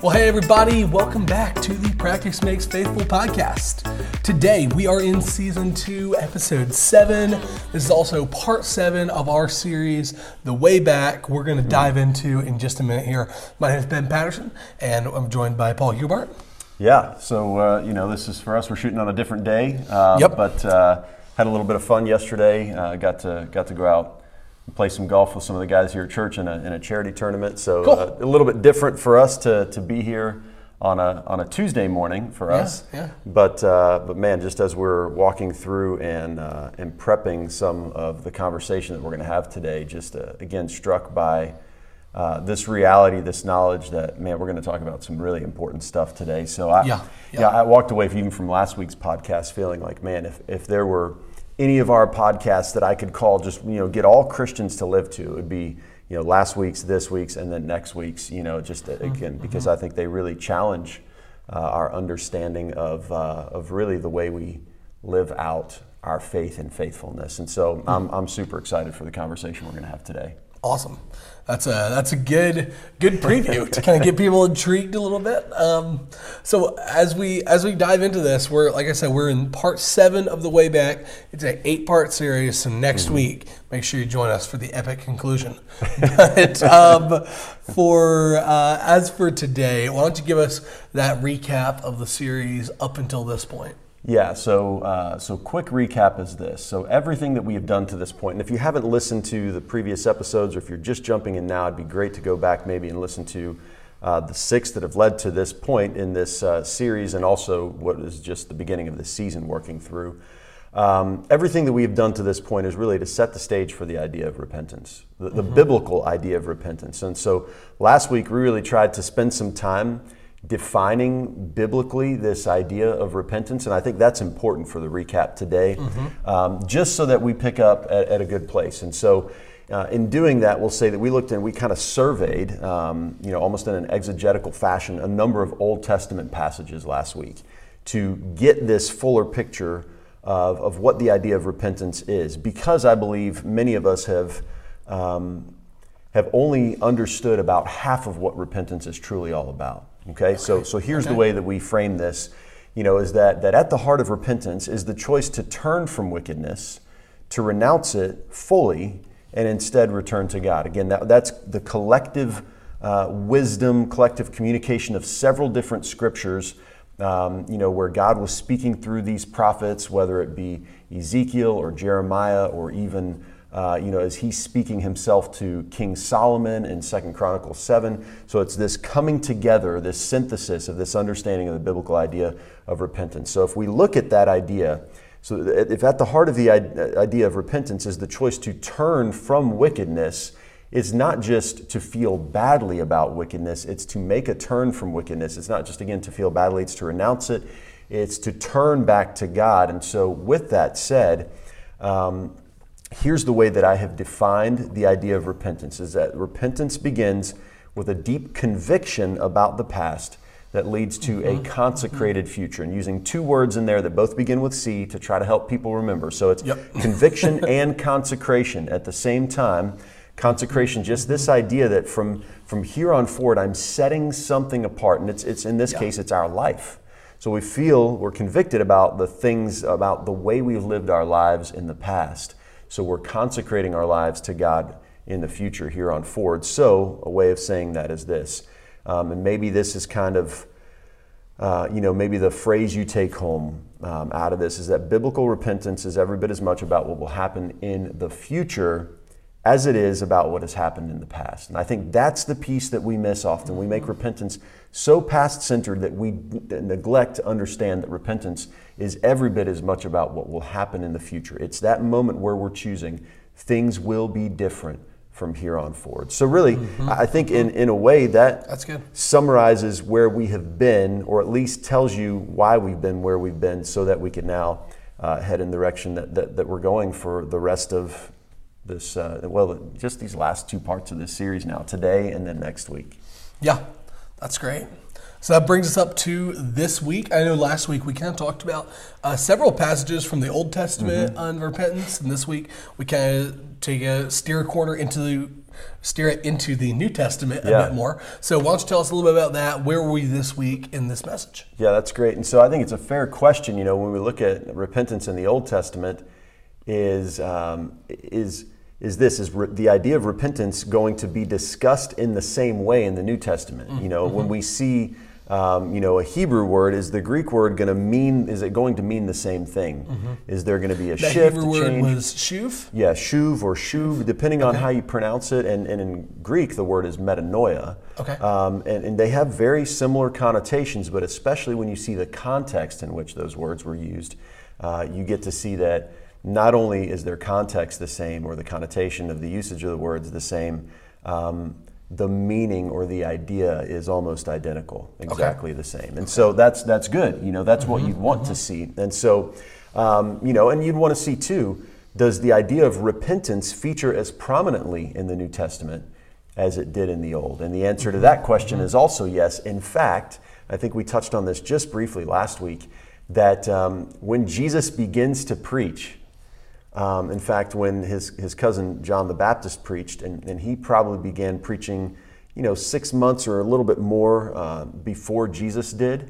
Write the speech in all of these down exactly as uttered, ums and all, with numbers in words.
Well, hey, everybody, welcome back to the Practice Makes Faithful podcast. Today, we are in season two, episode seven. This is also part seven of our series, The Way Back, we're going to dive into in just a minute here. My name is Ben Patterson, and I'm joined by Paul Huyghebaert. Yeah, so, uh, you know, this is for us, we're shooting on a different day, um, yep. but uh, had a little bit of fun yesterday. Uh, got to got to go out play some golf with some of the guys here at church in a, in a charity tournament. So cool. uh, a little bit different for us to, to be here on a on a Tuesday morning for us. Yeah, yeah. But uh, but man, just as we're walking through and uh, and prepping some of the conversation that we're going to have today, just uh, again struck by uh, this reality, this knowledge that man, we're going to talk about some really important stuff today. So I yeah, yeah. yeah I walked away from, even from last week's podcast feeling like man, if if there were any of our podcasts that I could call just, you know, get all Christians to live to, it would be, you know, last week's, this week's, and then next week's, you know, just again, mm-hmm. because I think they really challenge uh, our understanding of uh, of really the way we live out our faith and faithfulness. And so mm-hmm. I'm I'm super excited for the conversation we're going to have today. Awesome. That's a that's a good good preview to kind of get people intrigued a little bit. Um, so as we as we dive into this, we're like I said, we're in part seven of The Way Back. It's an eight part series. So next mm-hmm. week, make sure you join us for the epic conclusion. But um, for uh, as for today, why don't you give us that recap of the series up until this point? Yeah, so uh, so quick recap is this. So everything that we have done to this point, and if you haven't listened to the previous episodes or if you're just jumping in now, it'd be great to go back maybe and listen to uh, the six that have led to this point in this uh, series and also what is just the beginning of the season working through. Um, everything that we have done to this point is really to set the stage for the idea of repentance, the, the mm-hmm. biblical idea of repentance. And so last week we really tried to spend some time defining biblically this idea of repentance, and I think that's important for the recap today, mm-hmm. um, just so that we pick up at, at a good place. And so uh, in doing that, we'll say that we looked and we kind of surveyed, um, you know, almost in an exegetical fashion, a number of Old Testament passages last week to get this fuller picture of, of what the idea of repentance is, because I believe many of us have um, have only understood about half of what repentance is truly all about. Okay, so so here's okay. the way that we frame this, you know, is that, that at the heart of repentance is the choice to turn from wickedness, to renounce it fully, and instead return to God. Again, that, that's the collective uh, wisdom, collective communication of several different scriptures, um, you know, where God was speaking through these prophets, whether it be Ezekiel or Jeremiah or even Uh, you know, as he's speaking himself to King Solomon in Second Chronicles seven. So it's this coming together, this synthesis of this understanding of the biblical idea of repentance. So if we look at that idea, so if at the heart of the idea of repentance is the choice to turn from wickedness, it's not just to feel badly about wickedness, it's to make a turn from wickedness. It's not just, again, to feel badly, it's to renounce it. It's to turn back to God. And so with that said, um, here's the way that I have defined the idea of repentance, is that repentance begins with a deep conviction about the past that leads to mm-hmm. a consecrated future. And using two words in there that both begin with C to try to help people remember. So it's yep. conviction and consecration at the same time. Consecration, just this idea that from, from here on forward, I'm setting something apart. And it's it's in this yeah. case, it's our life. So we feel, we're convicted about the things, about the way we've lived our lives in the past. So we're consecrating our lives to God in the future here on forward. So a way of saying that is this, um, and maybe this is kind of, uh, you know, maybe the phrase you take home um, out of this is that biblical repentance is every bit as much about what will happen in the future as it is about what has happened in the past. And I think that's the piece that we miss often. We make repentance so past-centered that we neglect to understand that repentance is every bit as much about what will happen in the future. It's that moment where we're choosing things will be different from here on forward. So really, mm-hmm. I think in, in a way that that's good. Summarizes where we have been, or at least tells you why we've been where we've been, so that we can now uh, head in the direction that, that, that we're going for the rest of this, uh, well, just these last two parts of this series now, today and then next week. Yeah, that's great. So that brings us up to this week. I know last week we kind of talked about uh, several passages from the Old Testament mm-hmm. on repentance, and this week we kind of take a steer corner into steer it into the New Testament a yeah. bit more. So why don't you tell us a little bit about that? Where were we this week in this message? Yeah, that's great. And so I think it's a fair question. You know, when we look at repentance in the Old Testament, is um, is is this is re- the idea of repentance going to be discussed in the same way in the New Testament? Mm-hmm. You know, mm-hmm. when we see. Um, you know, a Hebrew word, is the Greek word going to mean, is it going to mean the same thing? Mm-hmm. Is there going to be a that shift? The Hebrew word was shuv? Yeah, shuv or shuv, depending okay. on how you pronounce it. And, and in Greek, the word is metanoia. Okay. Um, and, and they have very similar connotations, but especially when you see the context in which those words were used, uh, you get to see that not only is their context the same or the connotation of the usage of the words the same, um, the meaning or the idea is almost identical, exactly okay. the same. And okay. so that's that's good. You know, that's mm-hmm. what you'd want mm-hmm. to see. And so, um, you know, and you'd want to see too, does the idea of repentance feature as prominently in the New Testament as it did in the Old? And the answer to that question mm-hmm. is also yes. In fact, I think we touched on this just briefly last week, that um, when Jesus begins to preach, Um, in fact, when his, his cousin John the Baptist preached, and, and he probably began preaching, you know, six months or a little bit more uh, before Jesus did,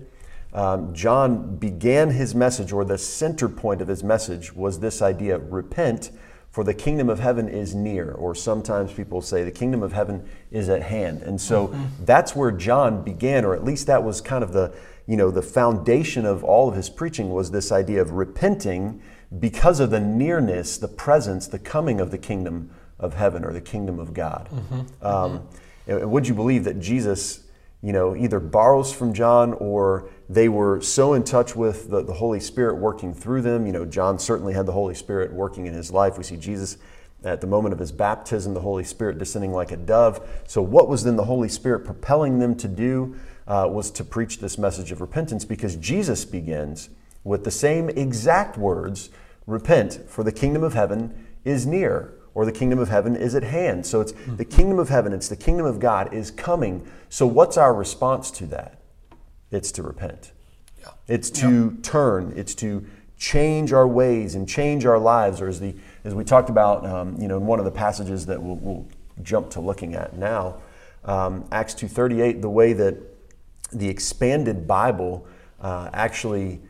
um, John began his message, or the center point of his message was this idea, repent, for the kingdom of heaven is near, or sometimes people say the kingdom of heaven is at hand. And so mm-hmm. that's where John began, or at least that was kind of the, you know, the foundation of all of his preaching, was this idea of repenting because of the nearness, the presence, the coming of the kingdom of heaven or the kingdom of God. Mm-hmm. Um, and would you believe that Jesus, you know, either borrows from John, or they were so in touch with the, the Holy Spirit working through them? You know, John certainly had the Holy Spirit working in his life. We see Jesus at the moment of his baptism, the Holy Spirit descending like a dove. So what was then the Holy Spirit propelling them to do uh, was to preach this message of repentance, because Jesus begins with the same exact words, repent, for the kingdom of heaven is near, or the kingdom of heaven is at hand. So it's the kingdom of heaven, it's the kingdom of God is coming. So what's our response to that? It's to repent. Yeah. It's to yeah. turn. It's to change our ways and change our lives, or as the as we talked about, um, you know, in one of the passages that we'll, we'll jump to looking at now, um, Acts two thirty-eight, the way that the expanded Bible uh, actually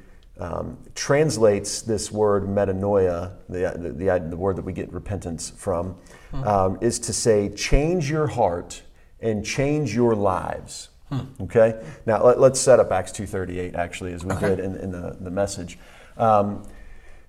Um, translates this word metanoia, the, the, the word that we get repentance from, hmm. um, is to say, change your heart and change your lives. Hmm. Okay? Now, let, let's set up Acts two thirty-eight, actually, as we okay. did in, in the, the message. Um,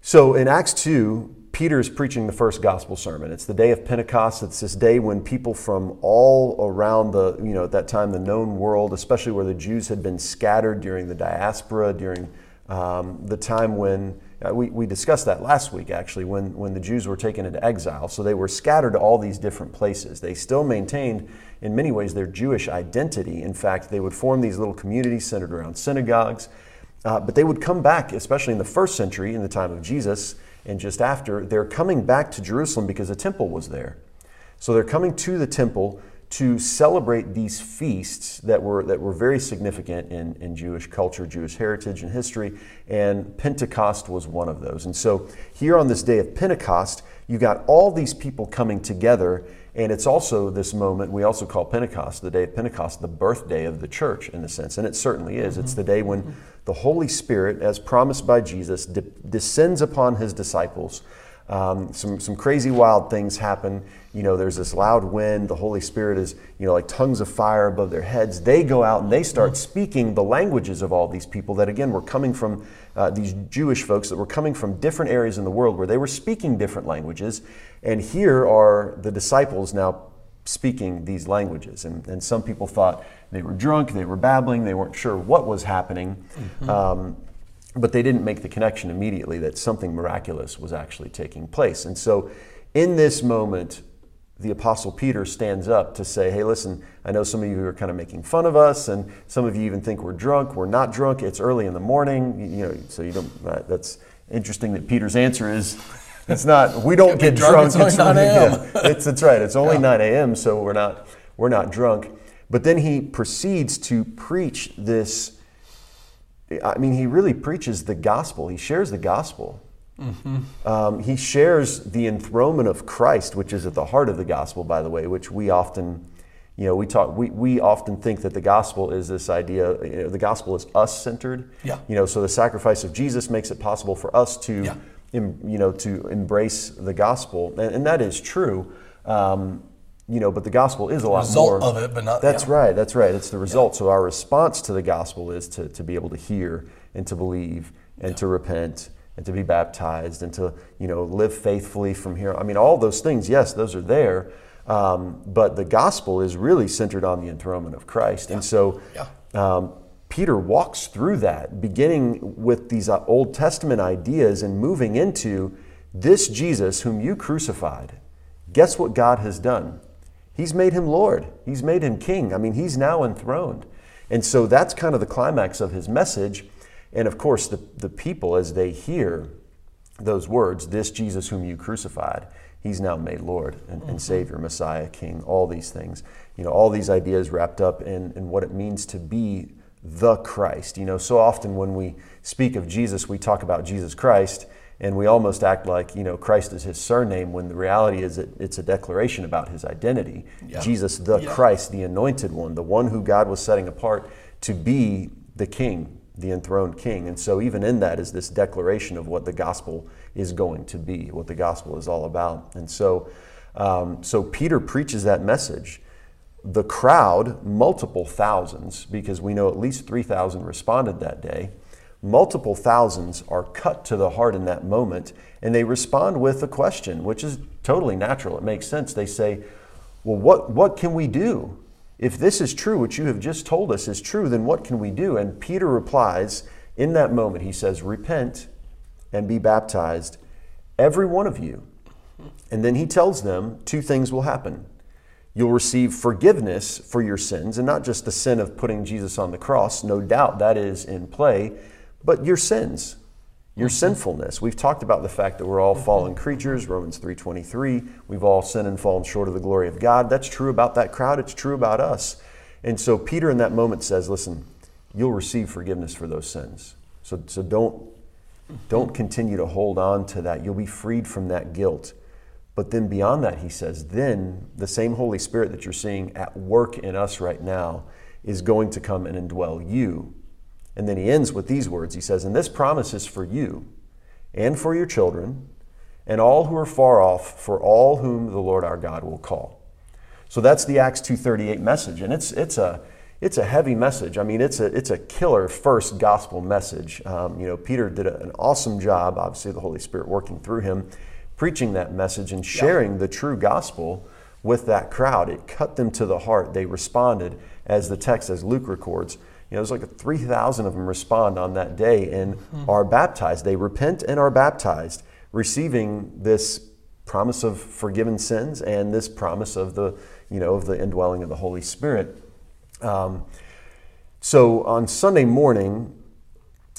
so in Acts two, Peter is preaching the first gospel sermon. It's the day of Pentecost. It's this day when people from all around the, you know, at that time, the known world, especially where the Jews had been scattered during the diaspora, during Um, the time when, uh, we, we discussed that last week actually, when, when the Jews were taken into exile. So they were scattered to all these different places. They still maintained, in many ways, their Jewish identity. In fact, they would form these little communities centered around synagogues. Uh, but they would come back, especially in the first century, in the time of Jesus, and just after, they're coming back to Jerusalem because the temple was there. So they're coming to the temple to celebrate these feasts that were that were very significant in, in Jewish culture, Jewish heritage and history, and Pentecost was one of those. And so here on this day of Pentecost, you got all these people coming together, and it's also this moment we also call Pentecost, the day of Pentecost, the birthday of the church in a sense, and it certainly is. Mm-hmm. It's the day when the Holy Spirit, as promised by Jesus, de- descends upon his disciples. Um, some some crazy wild things happen. You know, there's this loud wind. The Holy Spirit is, you know, like tongues of fire above their heads. They go out and they start speaking the languages of all these people that, again, were coming from uh, these Jewish folks that were coming from different areas in the world where they were speaking different languages. And here are the disciples now speaking these languages. And, and some people thought they were drunk, they were babbling, they weren't sure what was happening. Mm-hmm. Um, But they didn't make the connection immediately that something miraculous was actually taking place. And so in this moment, the Apostle Peter stands up to say, hey, listen, I know some of you are kind of making fun of us, and some of you even think we're drunk. We're not drunk. It's early in the morning. You know, so you don't, that's interesting that Peter's answer is, it's not, we don't get drunk. drunk. It's, it's only nine a.m. Yeah, it's, that's right. It's only yeah. nine a.m., so we're not, we're not drunk. But then he proceeds to preach this I mean, he really preaches the gospel. He shares the gospel Mm-hmm. Um, he shares the enthronement of Christ, which is at the heart of the gospel, by the way, which we often, you know, we talk, we, we often think that the gospel is this idea, you know, the gospel is us-centered. Yeah. You know, so the sacrifice of Jesus makes it possible for us to, yeah. em, you know, to embrace the gospel, and, and that is true. Um, you know, but the gospel is a lot result more. Result of it, but not. That's yeah. right. That's right. It's the result. Yeah. So our response to the gospel is to to be able to hear and to believe and yeah. to repent. And to be baptized and to, you know, live faithfully from here. I mean, all those things, yes, those are there. Um, but the gospel is really centered on the enthronement of Christ. Yeah. And so yeah. um, Peter walks through that, beginning with these uh, Old Testament ideas and moving into this Jesus whom you crucified. Guess what God has done? He's made him Lord. He's made him king. I mean, he's now enthroned. And so that's kind of the climax of his message. And of course, the, the people, as they hear those words, this Jesus whom you crucified, he's now made Lord and, mm-hmm. and Savior, Messiah, King, all these things. You know, all these ideas wrapped up in, in what it means to be the Christ. You know, so often when we speak of Jesus, we talk about Jesus Christ, and we almost act like, you know, Christ is his surname, when the reality is that it's a declaration about his identity. Yeah. Jesus, the yeah. Christ, the anointed one, the one who God was setting apart to be the King, the enthroned King. And so even in that is this declaration of what the gospel is going to be, what the gospel is all about. And so um, so Peter preaches that message. The crowd, multiple thousands, because we know at least three thousand responded that day, multiple thousands are cut to the heart in that moment, and they respond with a question, which is totally natural. It makes sense. They say, well, what what can we do? If this is true, what you have just told us is true, then what can we do? And Peter replies in that moment, he says, repent and be baptized, every one of you. And then he tells them two things will happen. You'll receive forgiveness for your sins, and not just the sin of putting Jesus on the cross. No doubt that is in play, but your sins, your mm-hmm. sinfulness. We've talked about the fact that we're all mm-hmm. fallen creatures, Romans three twenty-three. We've all sinned and fallen short of the glory of God. That's true about that crowd. It's true about us. And so Peter in that moment says, listen, you'll receive forgiveness for those sins. So, so don't, don't continue to hold on to that. You'll be freed from that guilt. But then beyond that, he says, then the same Holy Spirit that you're seeing at work in us right now is going to come and indwell you. And then he ends with these words. He says, and this promise is for you and for your children and all who are far off, for all whom the Lord our God will call. So that's the Acts two thirty-eight message. And it's it's a it's a heavy message. I mean, it's a it's a killer first gospel message. Um, you know, Peter did a, an awesome job, obviously the Holy Spirit working through him, preaching that message and sharing yeah. the true gospel with that crowd. It cut them to the heart. They responded, as the text, as Luke records. You know, there's like three thousand of them respond on that day and mm-hmm. are baptized. They repent and are baptized, receiving this promise of forgiven sins and this promise of the, you know, of the indwelling of the Holy Spirit. Um, so on Sunday morning,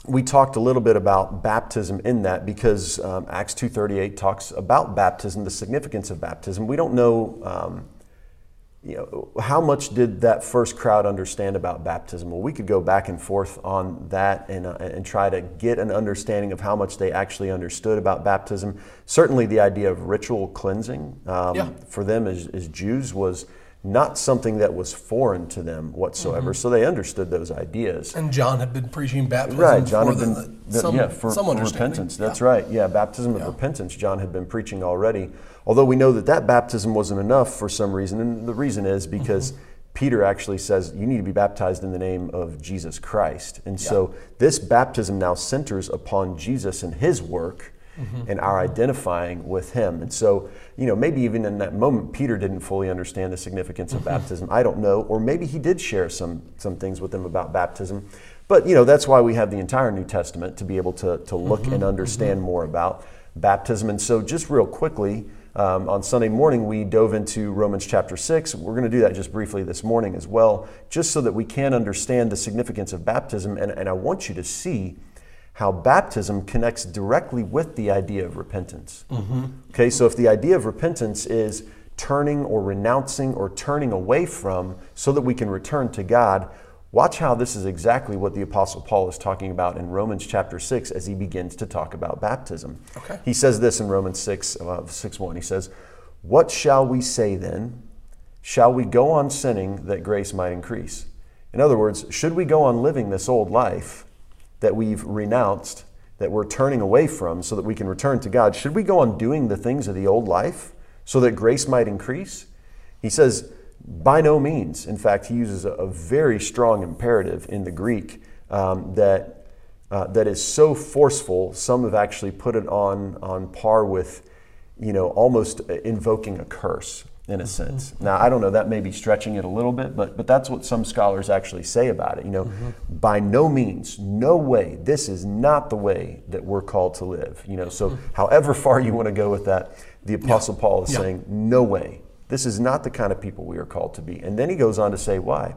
we talked a little bit about baptism in that, because um, Acts two thirty-eight talks about baptism, the significance of baptism. We don't know... Um, You know, how much did that first crowd understand about baptism? Well, we could go back and forth on that and uh, and try to get an understanding of how much they actually understood about baptism. Certainly the idea of ritual cleansing um, yeah. for them as, as Jews was not something that was foreign to them whatsoever. Mm-hmm. So they understood those ideas. And John had been preaching baptism right. John had been, the, the, some, yeah, for, some for repentance. Yeah. That's right. Yeah, baptism of yeah. repentance John had been preaching already. Although we know that that baptism wasn't enough for some reason. And the reason is because mm-hmm. Peter actually says, you need to be baptized in the name of Jesus Christ. And yeah. so this baptism now centers upon Jesus and his work mm-hmm. and our identifying with him. And so, you know, maybe even in that moment, Peter didn't fully understand the significance of mm-hmm. baptism. I don't know. Or maybe he did share some some things with them about baptism. But, you know, that's why we have the entire New Testament to be able to, to look mm-hmm. and understand mm-hmm. more about baptism. And so just real quickly, Um, on Sunday morning, we dove into Romans chapter six. We're going to do that just briefly this morning as well, just so that we can understand the significance of baptism. And, and I want you to see how baptism connects directly with the idea of repentance. Mm-hmm. Okay, so if the idea of repentance is turning or renouncing or turning away from so that we can return to God, Watch how this is exactly what the Apostle Paul is talking about in Romans chapter six as he begins to talk about baptism. Okay. He says this in Romans six, uh, six one. He says, "What shall we say then? Shall we go on sinning that grace might increase?" In other words, should we go on living this old life that we've renounced, that we're turning away from so that we can return to God? Should we go on doing the things of the old life so that grace might increase? He says, by no means. In fact, he uses a very strong imperative in the Greek um, that uh, that is so forceful. Some have actually put it on on par with, you know, almost invoking a curse in a sense. Mm-hmm. Now, I don't know. That may be stretching it a little bit, but but that's what some scholars actually say about it. You know, mm-hmm. by no means, no way. This is not the way that we're called to live. You know, so mm-hmm. however far you want to go with that, the Apostle yeah. Paul is yeah. saying, no way. This is not the kind of people we are called to be. And then he goes on to say why.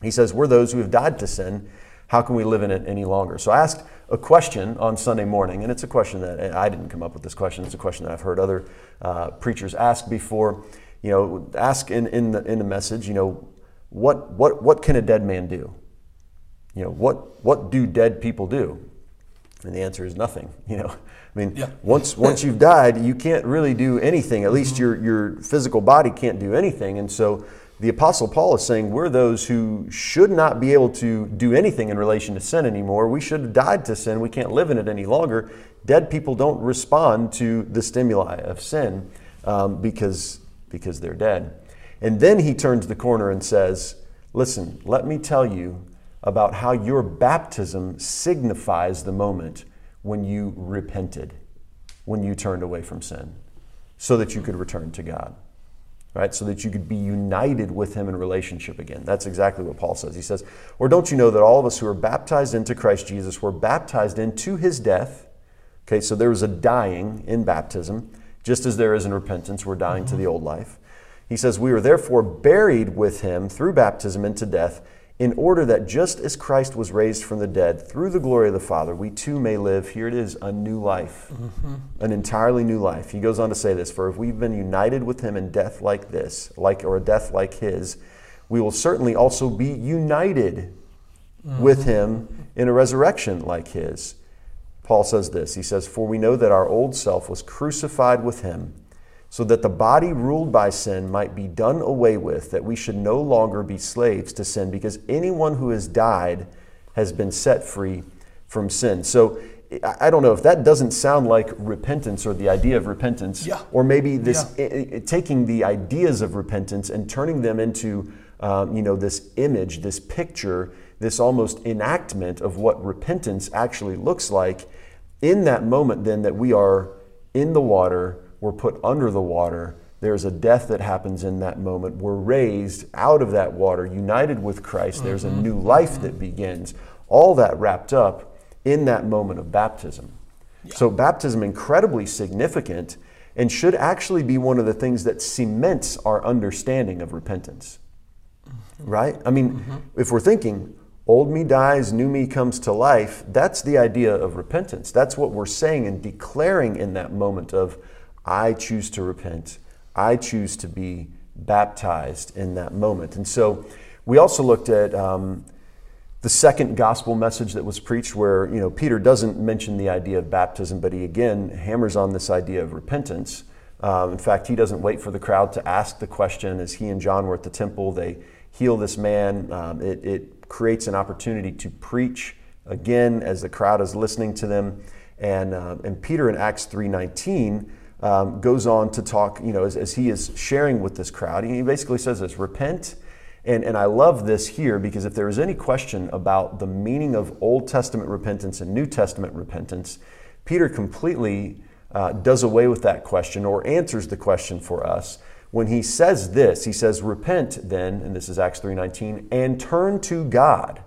He says, we're those who have died to sin. How can we live in it any longer? So I asked a question on Sunday morning, and it's a question that I didn't come up with this question. It's a question that I've heard other uh, preachers ask before. You know, ask in, in the in the message, you know, what what what can a dead man do? You know, what what do dead people do? And the answer is nothing. You know, I mean, yeah. once once you've died, you can't really do anything. At least your your physical body can't do anything. And so the Apostle Paul is saying we're those who should not be able to do anything in relation to sin anymore. We should have died to sin. We can't live in it any longer. Dead people don't respond to the stimuli of sin um, because because they're dead. And then he turns the corner and says, listen, let me tell you about how your baptism signifies the moment when you repented, when you turned away from sin, so that you could return to God, right? So that you could be united with him in relationship again. That's exactly what Paul says. He says, or don't you know that all of us who are baptized into Christ Jesus were baptized into his death? Okay, so there was a dying in baptism. Just as there is in repentance, we're dying mm-hmm. to the old life. He says, we are therefore buried with him through baptism into death, in order that just as Christ was raised from the dead through the glory of the Father, we too may live, here it is, a new life, mm-hmm. an entirely new life. He goes on to say this, for if we've been united with him in death like this, like or a death like his, we will certainly also be united mm-hmm. with him in a resurrection like his. Paul says this, he says, for we know that our old self was crucified with him, so that the body ruled by sin might be done away with, that we should no longer be slaves to sin, because anyone who has died has been set free from sin. So I don't know if that doesn't sound like repentance or the idea of repentance, yeah. or maybe this yeah. it, it, taking the ideas of repentance and turning them into um, you know, this image, this picture, this almost enactment of what repentance actually looks like. In that moment then that we are in the water, we're put under the water, there's a death that happens in that moment, we're raised out of that water, united with Christ, mm-hmm. there's a new life mm-hmm. that begins, all that wrapped up in that moment of baptism. Yeah. So baptism, incredibly significant, and should actually be one of the things that cements our understanding of repentance, mm-hmm. right? I mean, mm-hmm. if we're thinking, old me dies, new me comes to life, that's the idea of repentance. That's what we're saying and declaring in that moment of, I choose to repent. I choose to be baptized in that moment. And so we also looked at um, the second gospel message that was preached where, you know, Peter doesn't mention the idea of baptism, but he again hammers on this idea of repentance. Um, in fact, he doesn't wait for the crowd to ask the question. As he and John were at the temple, they heal this man. Um, it, it creates an opportunity to preach again as the crowd is listening to them. And, uh, and Peter in Acts three nineteen Um, goes on to talk, you know, as, as he is sharing with this crowd, he basically says this, repent. And, and I love this here because if there is any question about the meaning of Old Testament repentance and New Testament repentance, Peter completely uh, does away with that question or answers the question for us when he says this. He says, repent then, and this is Acts three nineteen, and turn to God.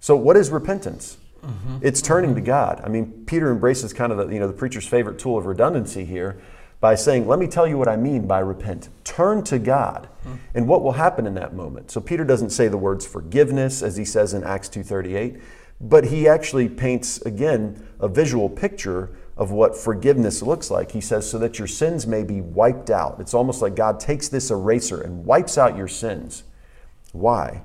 So what is repentance? Mm-hmm. It's turning mm-hmm. to God. I mean, Peter embraces kind of the, you know, the preacher's favorite tool of redundancy here by saying, let me tell you what I mean by repent. Turn to God. Mm-hmm. And what will happen in that moment? So Peter doesn't say the words forgiveness, as he says in Acts two thirty-eight, but he actually paints, again, a visual picture of what forgiveness looks like. He says, so that your sins may be wiped out. It's almost like God takes this eraser and wipes out your sins. Why?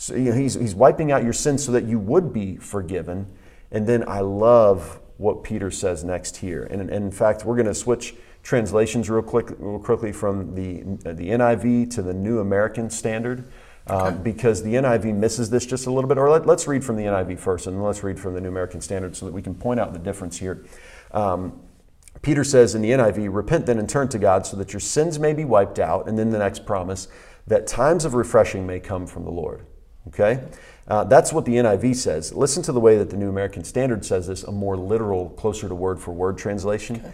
So, you know, he's, he's wiping out your sins so that you would be forgiven. And then I love what Peter says next here. And, and in fact, we're going to switch translations real quick, real quickly from the, the N I V to the New American Standard, okay. um, because the N I V misses this just a little bit. Or let, let's read from the N I V first, and let's read from the New American Standard so that we can point out the difference here. Um, Peter says in the N I V, "Repent then and turn to God so that your sins may be wiped out." And then the next promise, "that times of refreshing may come from the Lord." Okay? Uh, that's what the N I V says. Listen to the way that the New American Standard says this, a more literal, closer to word-for-word translation. Okay.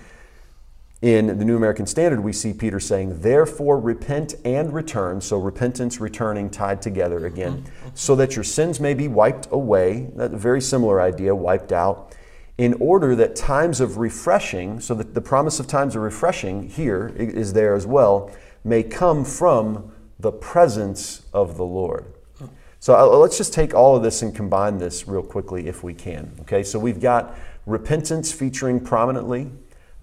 In the New American Standard, we see Peter saying, "Therefore repent and return," so repentance, returning, tied together again, mm-hmm. "so that your sins may be wiped away," that very similar idea, wiped out, "in order that times of refreshing," so that the promise of times of refreshing here is there as well, "may come from the presence of the Lord." So let's just take all of this and combine this real quickly if we can. Okay, so we've got repentance featuring prominently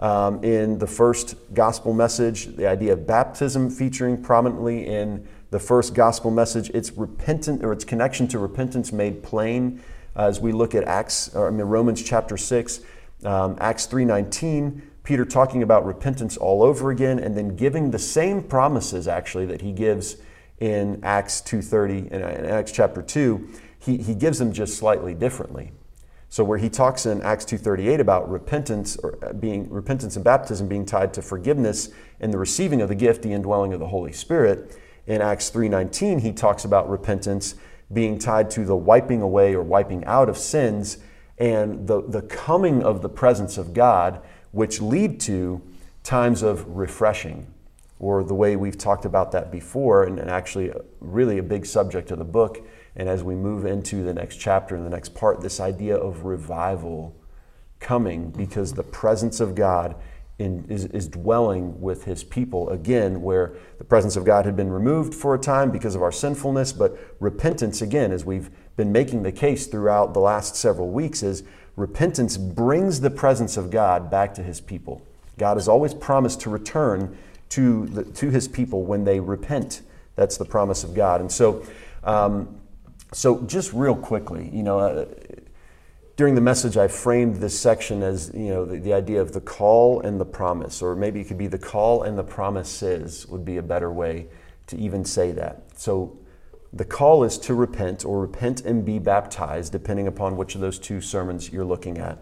um, in the first gospel message, the idea of baptism featuring prominently in the first gospel message, its repentant or its connection to repentance made plain uh, as we look at Acts, or I mean Romans chapter six, um, Acts three nineteen, Peter talking about repentance all over again, and then giving the same promises actually that he gives in Acts two thirty and in Acts chapter two, he, he gives them just slightly differently. So where he talks in Acts two thirty-eight about repentance or being repentance and baptism being tied to forgiveness and the receiving of the gift, the indwelling of the Holy Spirit, in Acts three nineteen he talks about repentance being tied to the wiping away or wiping out of sins and the, the coming of the presence of God, which lead to times of refreshing, or the way we've talked about that before, and, and actually really a big subject of the book. And as we move into the next chapter and the next part, this idea of revival coming because the presence of God in, is, is dwelling with his people. Again, where the presence of God had been removed for a time because of our sinfulness, but repentance, again, as we've been making the case throughout the last several weeks, is repentance brings the presence of God back to his people. God has always promised to return to the, to his people when they repent. That's the promise of God. And so, um, so just real quickly, you know, uh, during the message, I framed this section as, you know, the, the idea of the call and the promise, or maybe it could be the call and the promises would be a better way to even say that. So the call is to repent, or repent and be baptized, depending upon which of those two sermons you're looking at.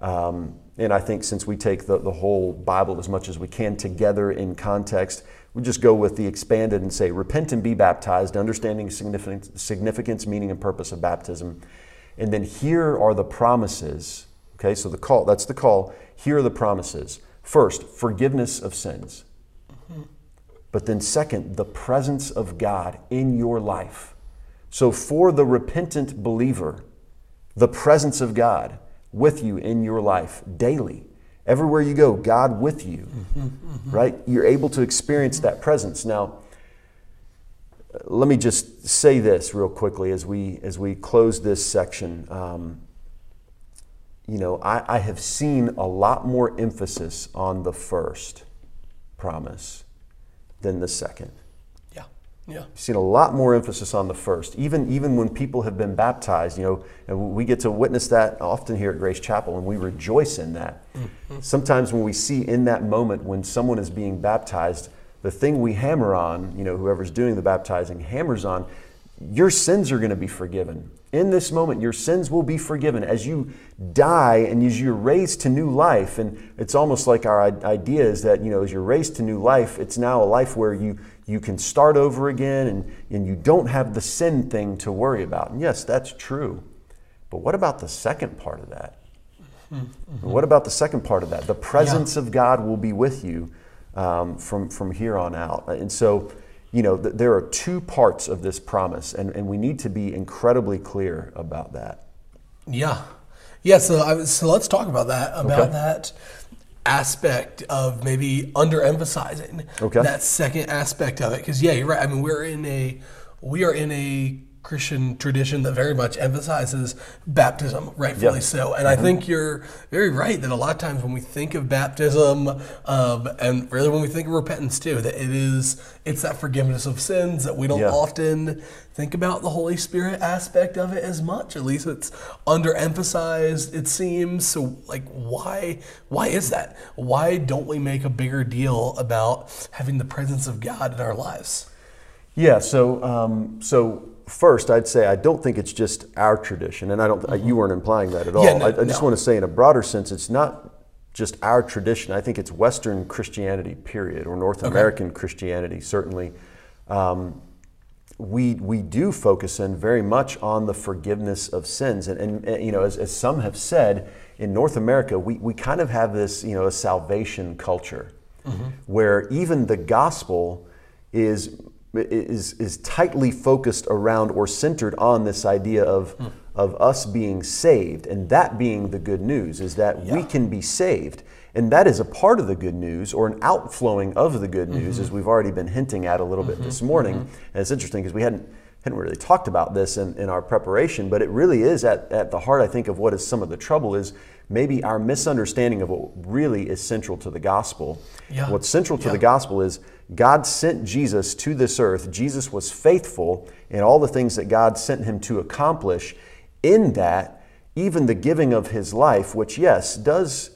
Um, and I think since we take the, the whole Bible as much as we can together in context, we just go with the expanded and say, repent and be baptized, understanding significance, significance, meaning, and purpose of baptism. And then here are the promises. Okay, so the call, that's the call. Here are the promises. First, forgiveness of sins. Mm-hmm. But then second, the presence of God in your life. So for the repentant believer, the presence of God with you in your life daily. Everywhere you go, God with you, mm-hmm, mm-hmm. right? You're able to experience that presence. Now, let me just say this real quickly as we as we close this section. Um, you know, I, I have seen a lot more emphasis on the first promise than the second. Yeah, yeah. I've seen a lot more emphasis on the first, even even when people have been baptized, you know, and we get to witness that often here at Grace Chapel, and we rejoice in that. Mm-hmm. Sometimes when we see in that moment when someone is being baptized, the thing we hammer on, you know, whoever's doing the baptizing hammers on, your sins are going to be forgiven. In this moment, your sins will be forgiven as you die and as you're raised to new life. And it's almost like our idea is that, you know, as you're raised to new life, it's now a life where you, you can start over again and, and you don't have the sin thing to worry about. And yes, that's true. But what about the second part of that? Mm-hmm. What about the second part of that? The presence yeah. of God will be with you um, from, from here on out. And so, you know, th- there are two parts of this promise, and, and we need to be incredibly clear about that. Yeah. Yeah, so I, so let's talk about that, about okay. that aspect of maybe underemphasizing okay. that second aspect of it. Because, yeah, you're right. I mean, we're in a, we are in a Christian tradition that very much emphasizes baptism, rightfully yep. so. And mm-hmm. I think you're very right that a lot of times when we think of baptism, um, and really when we think of repentance too, that it is, it's that forgiveness of sins that we don't yeah. often think about the Holy Spirit aspect of it as much. At least it's underemphasized, it seems. So like, why, why is that? Why don't we make a bigger deal about having the presence of God in our lives? Yeah, so, um, so, first, I'd say I don't think it's just our tradition, and I don't. Mm-hmm. You weren't implying that at all. Yeah, no, I, I no. just want to say, in a broader sense, it's not just our tradition. I think it's Western Christianity, period, or North okay. American Christianity. Certainly, um, we we do focus in very much on the forgiveness of sins, and, and, and you know, as, as some have said, in North America, we we kind of have this, you know, a salvation culture, mm-hmm. where even the gospel is. Is is tightly focused around or centered on this idea of mm. of us being saved, and that being the good news is that yeah. we can be saved, and that is a part of the good news, or an outflowing of the good news, mm-hmm. as we've already been hinting at a little mm-hmm. bit this morning. Mm-hmm. And it's interesting because we hadn't hadn't really talked about this in, in our preparation, but it really is at at the heart, I think, of what is some of the trouble is maybe our misunderstanding of what really is central to the gospel. Yeah. What's central to yeah. the gospel is God sent Jesus to this earth. Jesus was faithful in all the things that God sent him to accomplish, in that even the giving of his life, which, yes, does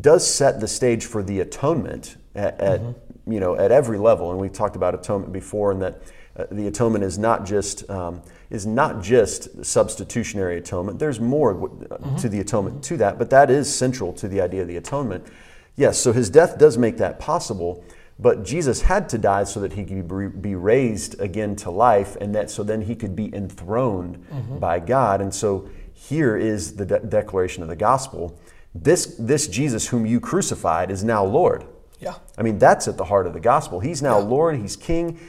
does set the stage for the atonement at, at mm-hmm. you know, at every level. And we've talked about atonement before, and that uh, the atonement is not just um, is not just substitutionary atonement. There's more mm-hmm. to the atonement to that, but that is central to the idea of the atonement. Yes, so his death does make that possible. But Jesus had to die so that he could be raised again to life, and that so then he could be enthroned mm-hmm. by God. And so here is the de- declaration of the gospel. This this Jesus whom you crucified is now Lord. Yeah. I mean, that's at the heart of the gospel. He's now yeah. Lord, he's King.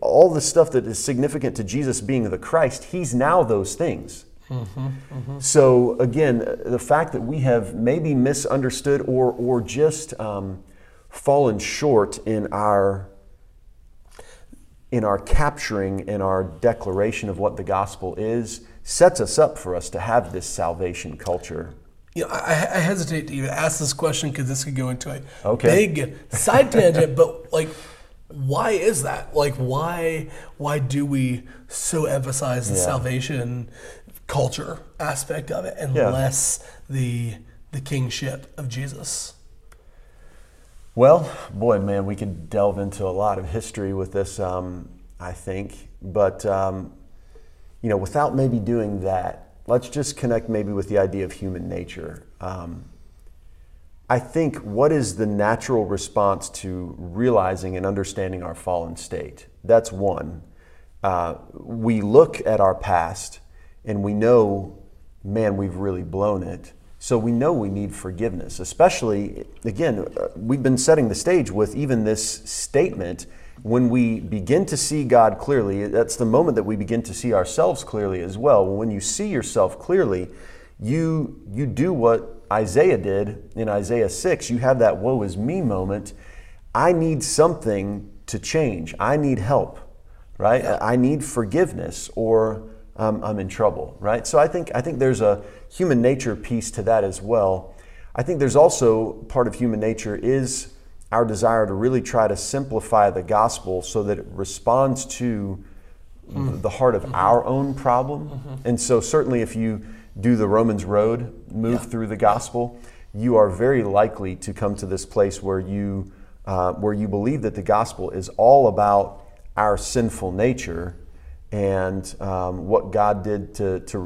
All the stuff that is significant to Jesus being the Christ, he's now those things. Mm-hmm, mm-hmm. So again, the fact that we have maybe misunderstood or or just... Um, fallen short in our in our capturing and our declaration of what the gospel is sets us up for us to have this salvation culture. You know, I, I hesitate to even ask this question because this could go into a okay. big side tangent, but like, why is that? Like, why why do we so emphasize the yeah. salvation culture aspect of it and yeah. less the the kingship of Jesus? Well, boy, man, we can delve into a lot of history with this, um, I think. But, um, you know, without maybe doing that, let's just connect maybe with the idea of human nature. Um, I think what is the natural response to realizing and understanding our fallen state? That's one. Uh, we look at our past and we know, man, we've really blown it. So we know we need forgiveness, especially, again, we've been setting the stage with even this statement. When we begin to see God clearly, that's the moment that we begin to see ourselves clearly as well. When you see yourself clearly, you you do what Isaiah did in Isaiah six. You have that woe is me moment. I need something to change. I need help, right? I need forgiveness, or Um, I'm in trouble, right? So I think I think there's a human nature piece to that as well. I think there's also part of human nature is our desire to really try to simplify the gospel so that it responds to mm. the heart of mm-hmm. our own problem. Mm-hmm. And so certainly if you do the Romans road, move yeah. through the gospel, you are very likely to come to this place where you uh, where you believe that the gospel is all about our sinful nature and um, what God did to, to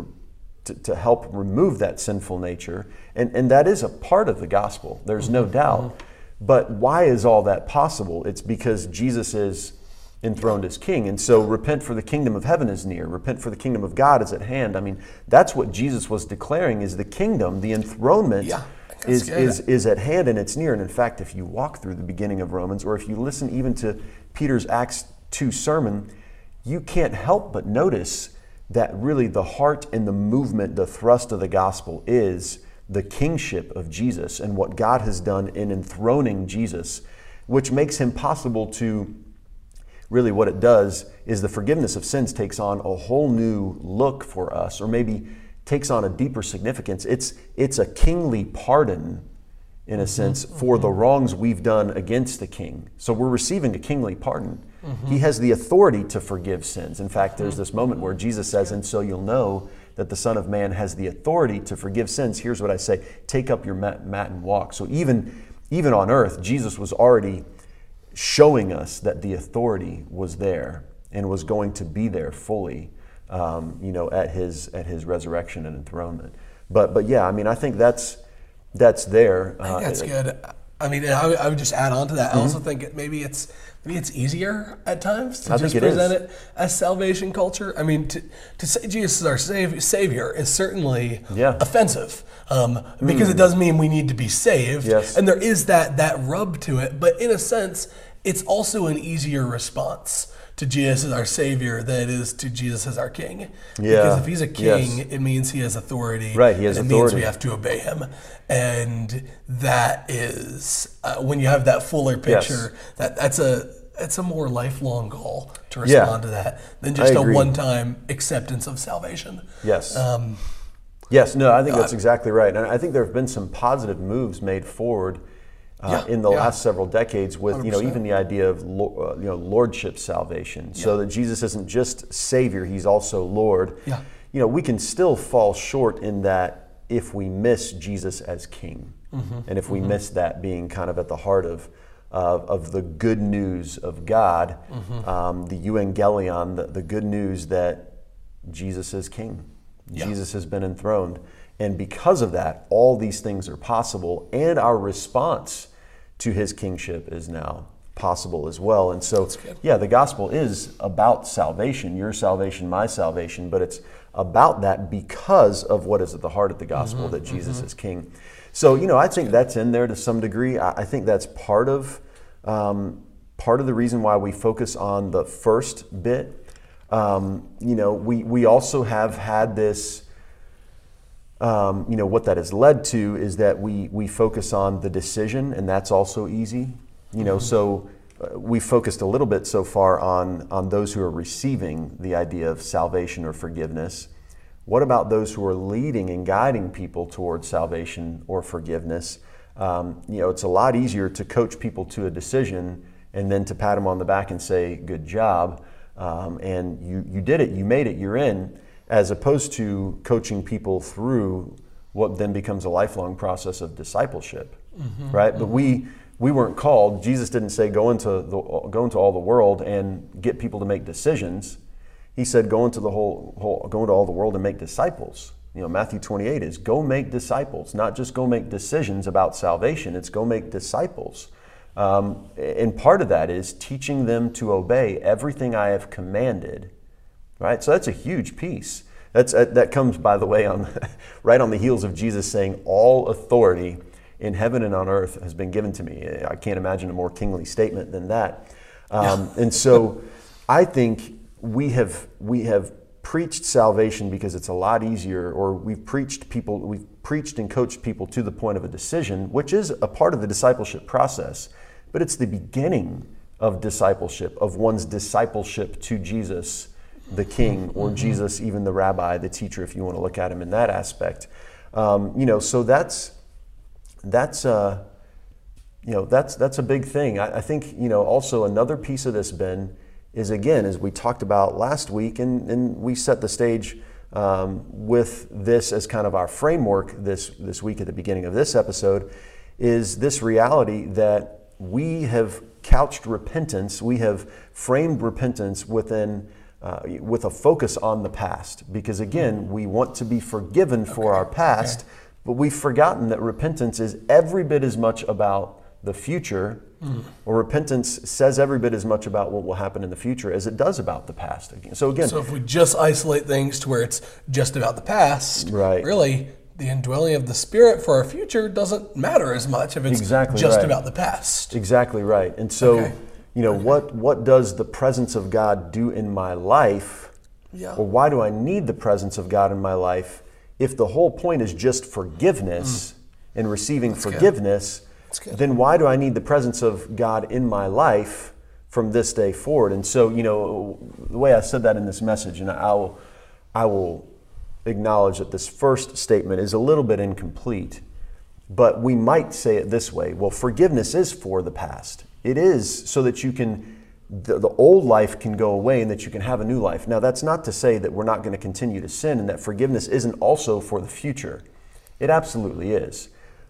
to help remove that sinful nature. And, and that is a part of the gospel, there's mm-hmm. no doubt. Mm-hmm. But why is all that possible? It's because Jesus is enthroned as King. And so repent, for the kingdom of heaven is near. Repent, for the kingdom of God is at hand. I mean, that's what Jesus was declaring, is the kingdom, the enthronement yeah, is, is, is at hand and it's near. And in fact, if you walk through the beginning of Romans, or if you listen even to Peter's Acts two sermon, you can't help but notice that really the heart and the movement, the thrust of the gospel is the kingship of Jesus and what God has done in enthroning Jesus, which makes him possible to really what it does is the forgiveness of sins takes on a whole new look for us, or maybe takes on a deeper significance. It's it's a kingly pardon, in a sense, mm-hmm. for the wrongs we've done against the king. So we're receiving a kingly pardon. Mm-hmm. He has the authority to forgive sins. In fact, there's this moment where Jesus says, and so you'll know that the Son of Man has the authority to forgive sins. Here's what I say, take up your mat, mat and walk. So even, even on earth, Jesus was already showing us that the authority was there and was going to be there fully, um, you know, at his at his resurrection and enthronement. But but yeah, I mean, I think that's that's there. I think that's uh, good. I mean, I, I would just add on to that. Mm-hmm. I also think maybe it's maybe it's easier at times to I just it present is. it as salvation culture. I mean, to, to say Jesus is our savior, savior is certainly yeah. offensive um, because mm. it does mean we need to be saved. Yes. And there is that that rub to it. But in a sense, it's also an easier response to Jesus as our Savior than it is to Jesus as our King. Yeah. Because if he's a king, yes. it means he has authority. Right, he has authority. It means we have to obey him. And that is, uh, when you have that fuller picture, yes. that that's a that's a more lifelong goal to respond yeah. to that than just a one-time acceptance of salvation. Yes. Um, yes, no, I think uh, that's exactly right. And I think there have been some positive moves made forward Uh, yeah, in the yeah. last several decades with, you know, even the idea of, lo- uh, you know, lordship salvation. Yeah. So that Jesus isn't just Savior, he's also Lord. Yeah. You know, we can still fall short in that if we miss Jesus as King. Mm-hmm. And if we mm-hmm. miss that being kind of at the heart of uh, of the good news of God, mm-hmm. um, the euangelion, the, the good news that Jesus is King. Yeah. Jesus has been enthroned. And because of that, all these things are possible, and our response to his kingship is now possible as well. And so, yeah, the gospel is about salvation, your salvation, my salvation, but it's about that because of what is at the heart of the gospel, mm-hmm, that Jesus mm-hmm. is king. So, you know, I think that's in there to some degree. I, I think that's part of um, part of the reason why we focus on the first bit. Um, you know, we, we also have had this... Um, you know, what that has led to is that we we focus on the decision, and that's also easy. You know, mm-hmm. so uh, we focused a little bit so far on on those who are receiving the idea of salvation or forgiveness. What about those who are leading and guiding people towards salvation or forgiveness? Um, you know, it's a lot easier to coach people to a decision and then to pat them on the back and say, good job, um, and you, you did it, you made it, you're in, as opposed to coaching people through what then becomes a lifelong process of discipleship, mm-hmm, right? Mm-hmm. But we we weren't called. Jesus didn't say, go into the, go into all the world and get people to make decisions. He said, go into the whole, whole go into all the world and make disciples. You know, Matthew twenty-eight is go make disciples, not just go make decisions about salvation. It's go make disciples. Um, and part of that is teaching them to obey everything I have commanded. Right, so that's a huge piece. That's uh, that comes, by the way, on right on the heels of Jesus saying, "All authority in heaven and on earth has been given to me." I can't imagine a more kingly statement than that. Um, and so, I think we have we have preached salvation because it's a lot easier, or we've preached people, we've preached and coached people to the point of a decision, which is a part of the discipleship process, but it's the beginning of discipleship, of one's discipleship to Jesus, the king, or mm-hmm. Jesus, even the rabbi, the teacher, if you want to look at him in that aspect. Um, you know, so that's, that's uh, you know, that's that's a big thing. I, I think, you know, also another piece of this, Ben, is again, as we talked about last week, and, and we set the stage um, with this as kind of our framework this, this week at the beginning of this episode, is this reality that we have couched repentance, we have framed repentance within Uh, with a focus on the past, because again, we want to be forgiven for okay. our past, okay. but we've forgotten that repentance is every bit as much about the future, mm. or repentance says every bit as much about what will happen in the future as it does about the past. So again, so if we just isolate things to where it's just about the past, right. really, the indwelling of the Spirit for our future doesn't matter as much if it's exactly just right. about the past. Exactly right, and so. Okay. You know, okay. what what does the presence of God do in my life? Yeah. Or why do I need the presence of God in my life if the whole point is just forgiveness mm. and receiving That's forgiveness? Good. That's good. Then why do I need the presence of God in my life from this day forward. And so, you know, the way I said that in this message, and I will, I will acknowledge that this first statement is a little bit incomplete, but we might say it this way. Well, forgiveness is for the past. It is so that you can, the, the old life can go away and that you can have a new life. Now, that's not to say that we're not going to continue to sin and that forgiveness isn't also for the future. It absolutely is.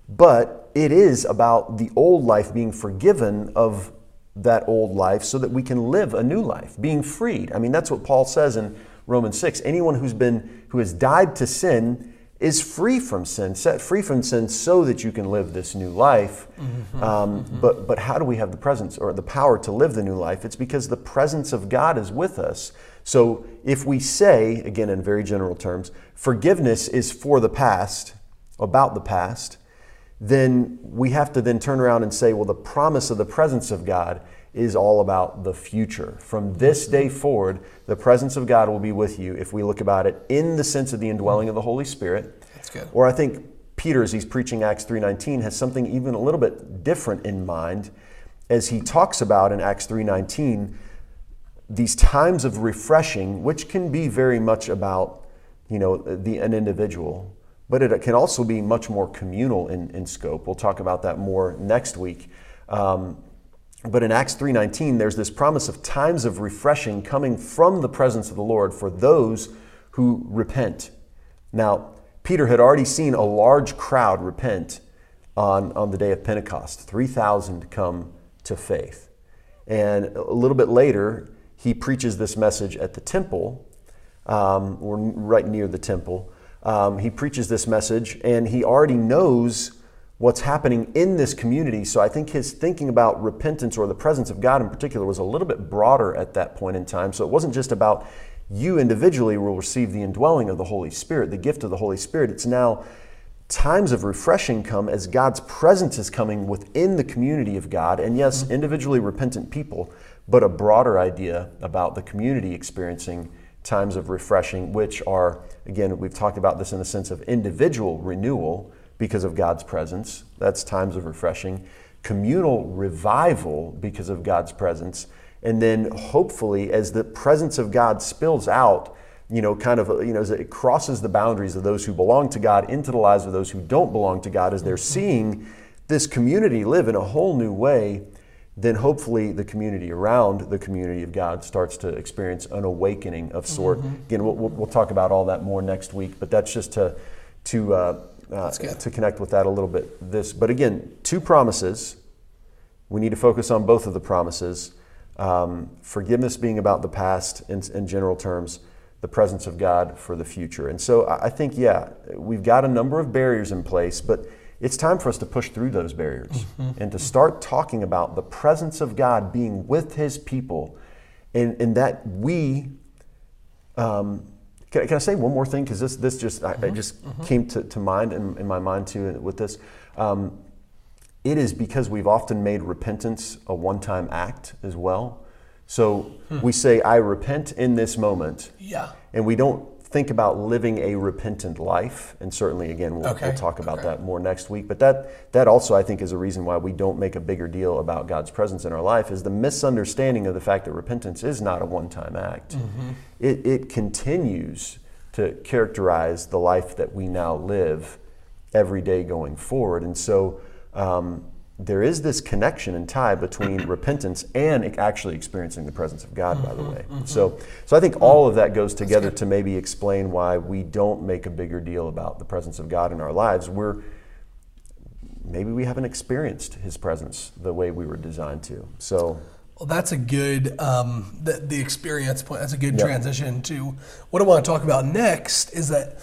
But it is about the old life being forgiven of that old life so that we can live a new life, being freed. I mean, that's what Paul says in Romans six. Anyone who's been, who has died to sin is free from sin, set free from sin so that you can live this new life. Mm-hmm. Um, mm-hmm. But but how do we have the presence or the power to live the new life? It's because the presence of God is with us. So if we say, again, in very general terms, forgiveness is for the past, about the past, then we have to then turn around and say, well, the promise of the presence of God is all about the future. From this day forward, the presence of God will be with you if we look about it in the sense of the indwelling of the Holy Spirit. That's good. Or I think Peter, as he's preaching Acts three nineteen, has something even a little bit different in mind as he talks about in Acts three nineteen, these times of refreshing, which can be very much about, you know, the an individual. But it can also be much more communal in, in scope. We'll talk about that more next week. Um, but in Acts three nineteen, there's this promise of times of refreshing coming from the presence of the Lord for those who repent. Now, Peter had already seen a large crowd repent on, on the day of Pentecost. three thousand come to faith. And a little bit later, he preaches this message at the temple, um, or right near the temple. Um, he preaches this message, and he already knows what's happening in this community. So I think his thinking about repentance or the presence of God in particular was a little bit broader at that point in time. So it wasn't just about you individually will receive the indwelling of the Holy Spirit, the gift of the Holy Spirit. It's now times of refreshing come as God's presence is coming within the community of God. And yes, individually repentant people, but a broader idea about the community experiencing times of refreshing, which are, again, we've talked about this in the sense of individual renewal because of God's presence. That's times of refreshing. Communal revival because of God's presence. And then hopefully as the presence of God spills out, you know, kind of, you know, as it crosses the boundaries of those who belong to God into the lives of those who don't belong to God, as they're seeing this community live in a whole new way, then hopefully the community around the community of God starts to experience an awakening of sort. Mm-hmm. Again, we'll, we'll talk about all that more next week, but that's just to to uh, uh, to connect with that a little bit. This, but again, two promises. We need to focus on both of the promises. Um, forgiveness being about the past in, in general terms, the presence of God for the future. And so I think, yeah, we've got a number of barriers in place, but it's time for us to push through those barriers mm-hmm. and to start talking about the presence of God being with his people and, and that we, um, can, can I say one more thing? Because this this just, mm-hmm. I, I just mm-hmm. came to, to mind in, in my mind too with this. Um, it is because we've often made repentance a one-time act as well. So hmm. we say, I repent in this moment. Yeah. And we don't think about living a repentant life. And certainly, again, we'll, okay. we'll talk about okay. that more next week. But that that also, I think, is a reason why we don't make a bigger deal about God's presence in our life is the misunderstanding of the fact that repentance is not a one-time act. Mm-hmm. It, it continues to characterize the life that we now live every day going forward. And so um, there is this connection and tie between repentance and actually experiencing the presence of God, mm-hmm, by the way. Mm-hmm. So so I think all of that goes together to maybe explain why we don't make a bigger deal about the presence of God in our lives. We're maybe we haven't experienced his presence the way we were designed to. So well, that's a good, um, the, the experience point, that's a good yep. transition to what I want to talk about next is that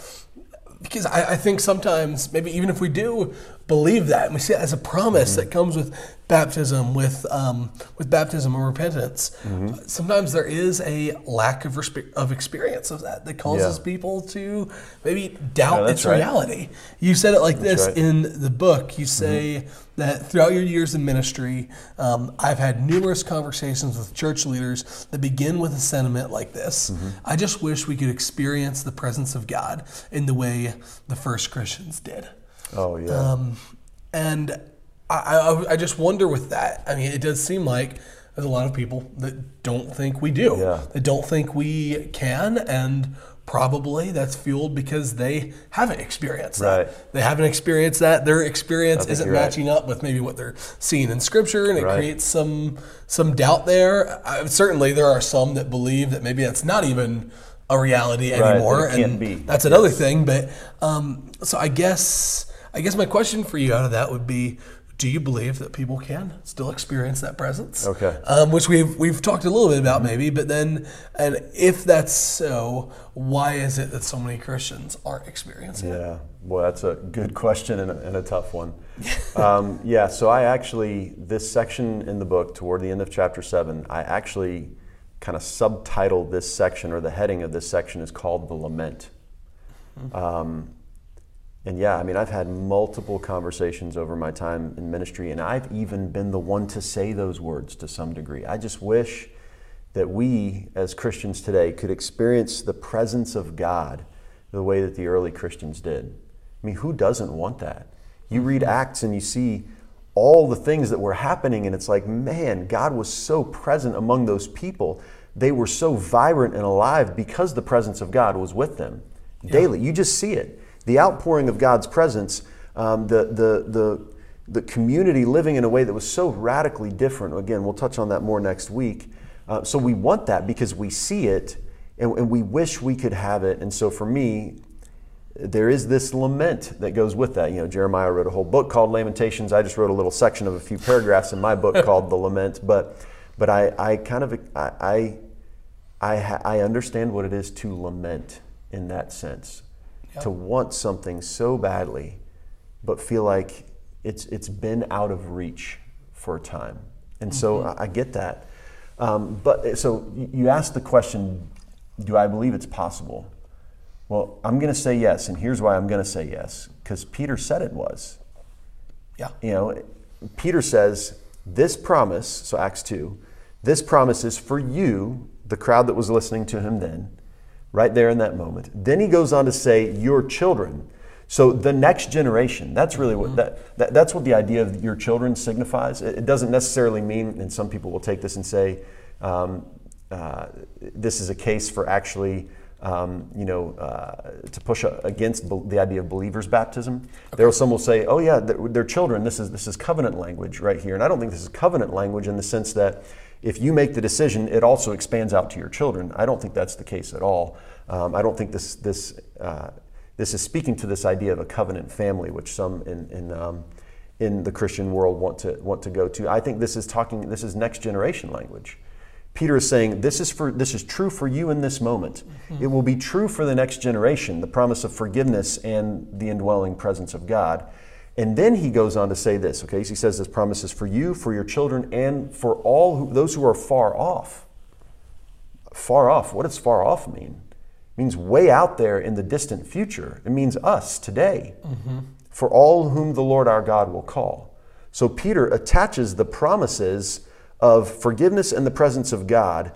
because I, I think sometimes, maybe even if we do believe that, and we see it as a promise mm-hmm. that comes with baptism, with um, with baptism or repentance, mm-hmm. sometimes there is a lack of respe- of experience of that that causes yeah. people to maybe doubt no, its right. reality. You said it like that's this right. in the book. You say mm-hmm. that throughout your years in ministry, um, I've had numerous conversations with church leaders that begin with a sentiment like this. Mm-hmm. I just wish we could experience the presence of God in the way the first Christians did. Oh, yeah. Um, and I, I, I just wonder with that. I mean, it does seem like there's a lot of people that don't think we do, yeah. that don't think we can, and probably that's fueled because they haven't experienced right. that. They haven't experienced that. Their experience isn't matching right. up with maybe what they're seeing in Scripture, and it right. creates some some doubt there. I, certainly there are some that believe that maybe that's not even a reality right. anymore, it and be. That's another yes. thing. But um, so I guess I guess my question for you out of that would be, do you believe that people can still experience that presence? Okay. Um, which we've we've talked a little bit about mm-hmm. maybe, but then, and if that's so, why is it that so many Christians aren't experiencing yeah. it? Yeah, well, that's a good question and a, and a tough one. um, yeah, so I actually, this section in the book, toward the end of chapter seven, I actually kind of subtitled this section, or the heading of this section is called The Lament. Mm-hmm. Um, And yeah, I mean, I've had multiple conversations over my time in ministry, and I've even been the one to say those words to some degree. I just wish that we, as Christians today, could experience the presence of God the way that the early Christians did. I mean, who doesn't want that? You read Acts and you see all the things that were happening, and it's like, man, God was so present among those people. They were so vibrant and alive because the presence of God was with them daily. Yeah. You just see it. The outpouring of God's presence, um, the, the the the community living in a way that was so radically different. Again, we'll touch on that more next week. Uh, so we want that because we see it, and, and we wish we could have it. And so for me, there is this lament that goes with that. You know, Jeremiah wrote a whole book called Lamentations. I just wrote a little section of a few paragraphs in my book called The Lament. But but I I kind of I I I understand what it is to lament in that sense. To want something so badly, but feel like it's it's been out of reach for a time. And mm-hmm. so I, I get that. Um, but so you asked the question, do I believe it's possible? Well, I'm going to say yes, and here's why I'm going to say yes, because Peter said it was. Yeah. You know, Peter says, this promise, so Acts two, this promise is for you, the crowd that was listening to him then, right there in that moment. Then he goes on to say, your children. So the next generation, that's really what that, that that's what the idea of your children signifies. It, it doesn't necessarily mean, and some people will take this and say, um, uh, this is a case for actually, um, you know, uh, to push a, against be, the idea of believers' baptism. Okay. There are some will say, oh yeah, they're, they're children. This is this is covenant language right here. And I don't think this is covenant language in the sense that if you make the decision, it also expands out to your children. I don't think that's the case at all. Um, I don't think this this uh, this is speaking to this idea of a covenant family, which some in in um, in the Christian world want to want to go to. I think this is talking. This is next generation language. Peter is saying this is for this is true for you in this moment. Mm-hmm. It will be true for the next generation. The promise of forgiveness and the indwelling presence of God. And then he goes on to say this, okay? He says this promise is for you, for your children, and for all who, those who are far off. Far off, what does far off mean? It means way out there in the distant future. It means us today. Mm-hmm. For all whom the Lord our God will call. So Peter attaches the promises of forgiveness and the presence of God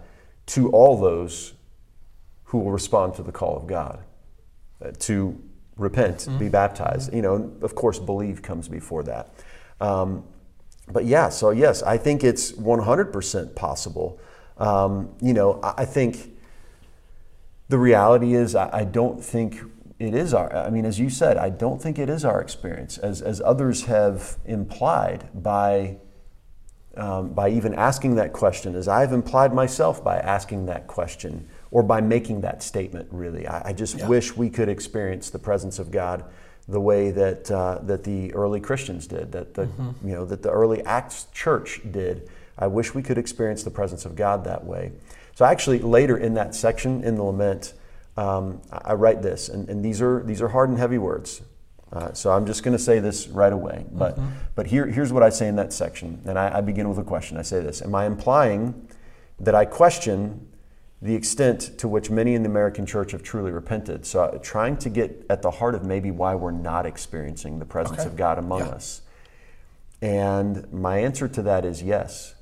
to all those who will respond to the call of God. Uh, to repent, mm-hmm. be baptized. Mm-hmm. You know, of course, believe comes before that. Um, but yeah, so yes, I think it's one hundred percent possible. Um, you know, I, I think the reality is I, I don't think it is our, I mean, as you said, I don't think it is our experience, as as others have implied by, um, by even asking that question, as I've implied myself by asking that question. Or by making that statement, really. I, I just yeah. wish we could experience the presence of God the way that uh, that the early Christians did, that the mm-hmm. you know that the early Acts church did. I wish we could experience the presence of God that way. So actually, later in that section in the lament, um, I write this, and, and these are these are hard and heavy words. Uh, so I'm just going to say this right away. But mm-hmm. but here here's what I say in that section, and I, I begin with a question. I say this: am I implying that I question the extent to which many in the American church have truly repented? So uh, trying to get at the heart of maybe why we're not experiencing the presence okay. of God among yeah. us. And my answer to that is yes.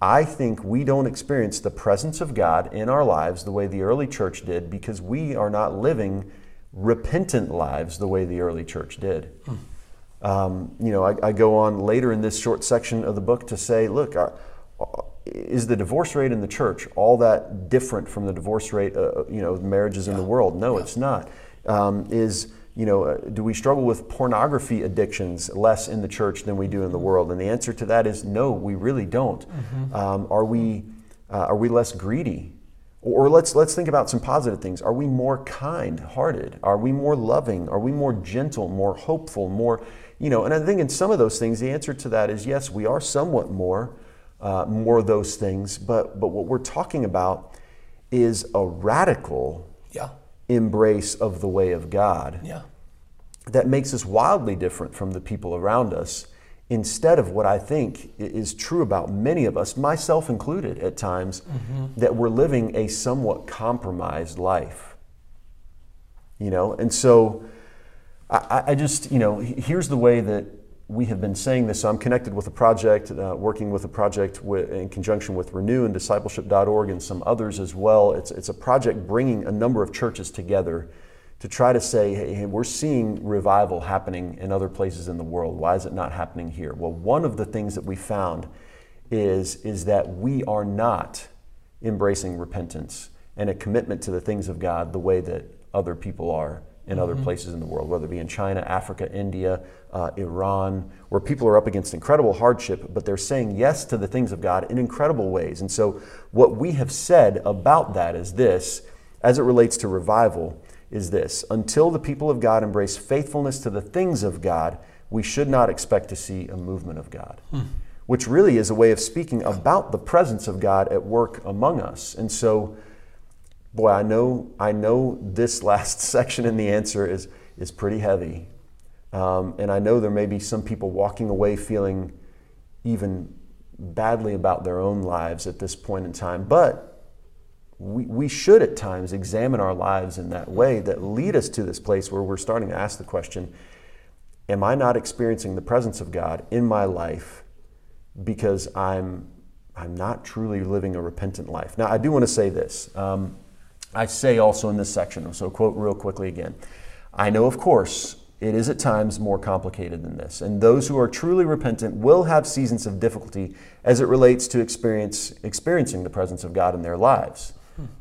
I think we don't experience the presence of God in our lives the way the early church did because we are not living repentant lives the way the early church did. Hmm. Um, you know, I, I go on later in this short section of the book to say, look, our, is the divorce rate in the church all that different from the divorce rate, uh, you know, marriages yeah. in the world? No, yeah. it's not. Um, is you know, uh, do we struggle with pornography addictions less in the church than we do in the world? And the answer to that is no, we really don't. Mm-hmm. Um, are we uh, are we less greedy? Or let's let's think about some positive things. Are we more kind-hearted? Are we more loving? Are we more gentle, more hopeful, more, you know? And I think in some of those things, the answer to that is yes, we are somewhat more, uh, more of those things. But but what we're talking about is a radical yeah. embrace of the way of God yeah. that makes us wildly different from the people around us. Instead of what I think is true about many of us, myself included at times, mm-hmm. that we're living a somewhat compromised life. You know, and so I, I just, you know, here's the way that we have been saying this. So I'm connected with a project, uh, working with a project with, in conjunction with Renew and Discipleship dot org and some others as well. It's, it's a project bringing a number of churches together to try to say, hey, we're seeing revival happening in other places in the world. Why is it not happening here? Well, one of the things that we found is, is that we are not embracing repentance and a commitment to the things of God the way that other people are in mm-hmm. other places in the world, whether it be in China, Africa, India, uh, Iran, where people are up against incredible hardship, but they're saying yes to the things of God in incredible ways. And so what we have said about that is this, as it relates to revival, is this: until the people of God embrace faithfulness to the things of God, we should not expect to see a movement of God, hmm. which really is a way of speaking about the presence of God at work among us. And so, boy, I know I know this last section in the answer is, is pretty heavy. Um, and I know there may be some people walking away feeling even badly about their own lives at this point in time, but We, we should at times examine our lives in that way that lead us to this place where we're starting to ask the question, am I not experiencing the presence of God in my life because I'm I'm not truly living a repentant life? Now, I do want to say this. Um, I say also in this section, so quote real quickly again, I know, of course, it is at times more complicated than this, and those who are truly repentant will have seasons of difficulty as it relates to experience experiencing the presence of God in their lives.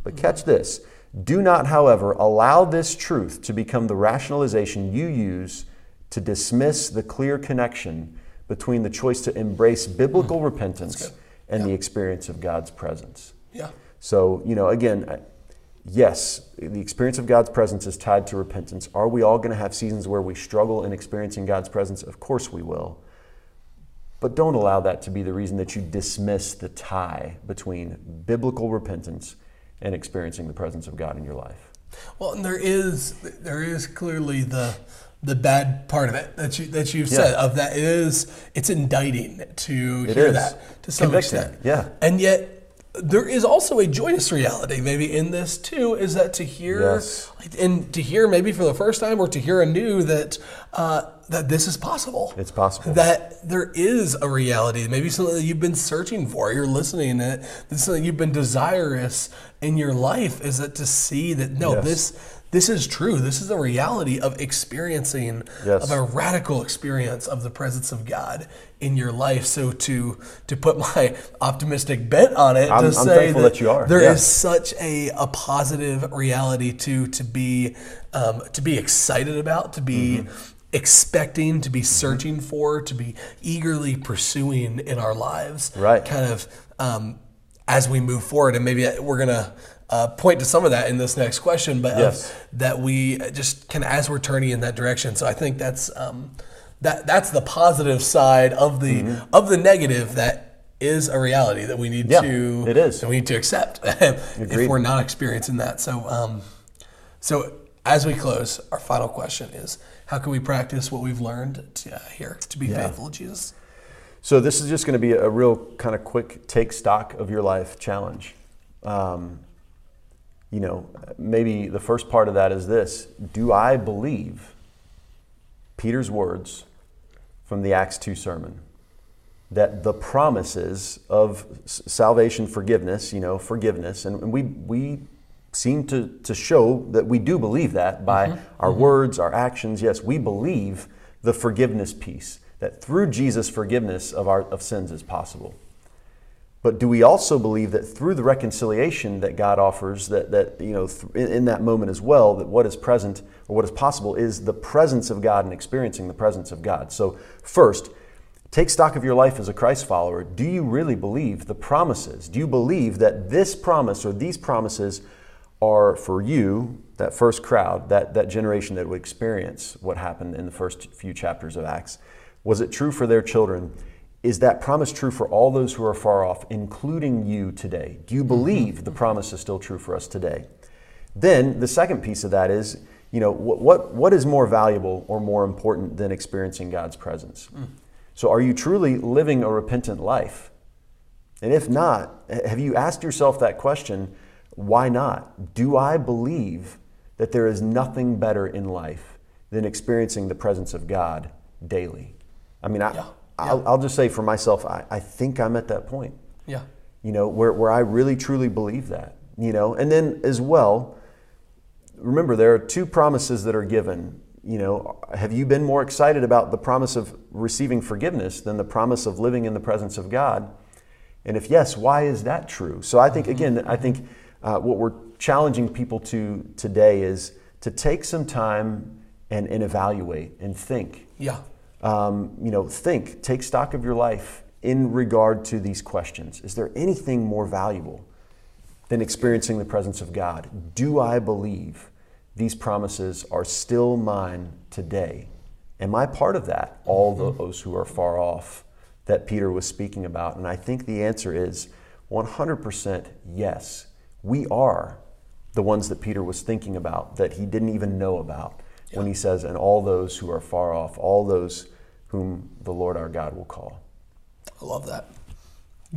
But catch this, do not, however, allow this truth to become the rationalization you use to dismiss the clear connection between the choice to embrace biblical mm-hmm. repentance and yeah. the experience of God's presence. Yeah. So, you know, again, yes, the experience of God's presence is tied to repentance. Are we all going to have seasons where we struggle in experiencing God's presence? Of course we will. But don't allow that to be the reason that you dismiss the tie between biblical repentance and experiencing the presence of God in your life. Well, and there is there is clearly the the bad part of it that you that you've yeah. said of that is it's indicting to it hear is. that to some Convicting. extent. Yeah. And yet there is also a joyous reality maybe in this too, is that to hear yes. and to hear maybe for the first time or to hear anew that uh, that this is possible. It's possible. That there is a reality, maybe something that you've been searching for, you're listening to it, that something you've been desirous in your life, is that to see that, no, yes. this this is true. This is a reality of experiencing, yes. of a radical experience of the presence of God in your life. So to to put my optimistic bent on it, I'm, to I'm say that, that you are. there yeah. is such a, a positive reality to, to, be, um, to be excited about, to be... Mm-hmm. expecting, to be searching for, to be eagerly pursuing in our lives, right? Kind of um, as we move forward, and maybe we're gonna uh, point to some of that in this next question, but yes. uh, that we just kind of as we're turning in that direction. So I think that's um, that that's the positive side of the mm-hmm. of the negative that is a reality that we need yeah, to it is that we need to accept if we're not experiencing that. So um, so as we close, our final question is: how can we practice what we've learned to, uh, here to be yeah. faithful to Jesus? So this is just going to be a real kind of quick take stock of your life challenge. Um, you know, maybe the first part of that is this: do I believe Peter's words from the Acts two sermon that the promises of salvation, forgiveness, you know, forgiveness, and we we. seem to, to show that we do believe that by mm-hmm. our mm-hmm. words, our actions. Yes, we believe the forgiveness piece, that through Jesus, forgiveness of our of sins is possible. But do we also believe that through the reconciliation that God offers, that, that you know, th- in that moment as well, that what is present or what is possible is the presence of God and experiencing the presence of God? So first, take stock of your life as a Christ follower. Do you really believe the promises? Do you believe that this promise or these promises are for you, that first crowd, that, that generation that would experience what happened in the first few chapters of Acts? Was it true for their children? Is that promise true for all those who are far off, including you today? Do you believe the promise is still true for us today? Then the second piece of that is, you know, what what, what is more valuable or more important than experiencing God's presence? Mm. So are you truly living a repentant life? And if not, have you asked yourself that question, why not? Do I believe that there is nothing better in life than experiencing the presence of God daily? I mean, I... Yeah. Yeah. I'll, I'll just say for myself, I, I think I'm at that point. Yeah. You know, where, where I really truly believe that, you know. And then as well, remember there are two promises that are given. You know, have you been more excited about the promise of receiving forgiveness than the promise of living in the presence of God? And if yes, why is that true? So I think, mm-hmm. again, I think uh, what we're challenging people to today is to take some time and, and evaluate and think. Yeah. Um, you know, think, take stock of your life in regard to these questions. Is there anything more valuable than experiencing the presence of God? Do I believe these promises are still mine today? Am I part of that? All those who are far off that Peter was speaking about. And I think the answer is one hundred percent yes. We are the ones that Peter was thinking about that he didn't even know about yeah. when he says, and all those who are far off, all those whom the Lord our God will call. I love that.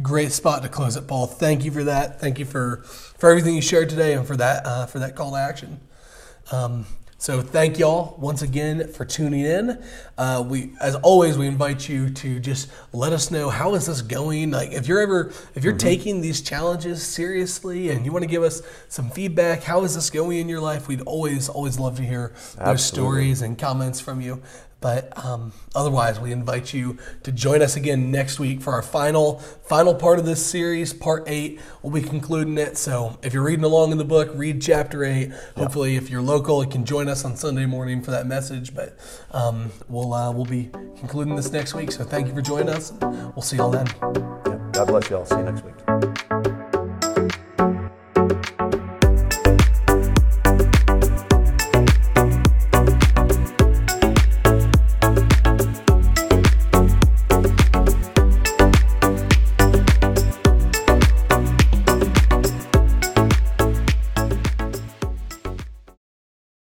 Great spot to close it, Paul. Thank you for that. Thank you for, for everything you shared today and for that uh, for that call to action. Um, so thank y'all once again for tuning in. Uh, we, as always, we invite you to just let us know how is this going. Like if you're ever if you're mm-hmm. taking these challenges seriously and you want to give us some feedback, how is this going in your life? We'd always always love to hear Absolutely. Those stories and comments from you. But um, otherwise, we invite you to join us again next week for our final final part of this series, part eight. We'll be concluding it. So if you're reading along in the book, read chapter eight. Hopefully, yeah. if you're local, you can join us on Sunday morning for that message. But um, we'll uh, we'll be concluding this next week. So thank you for joining us. We'll see y'all then. Yeah. God bless y'all. See you next week.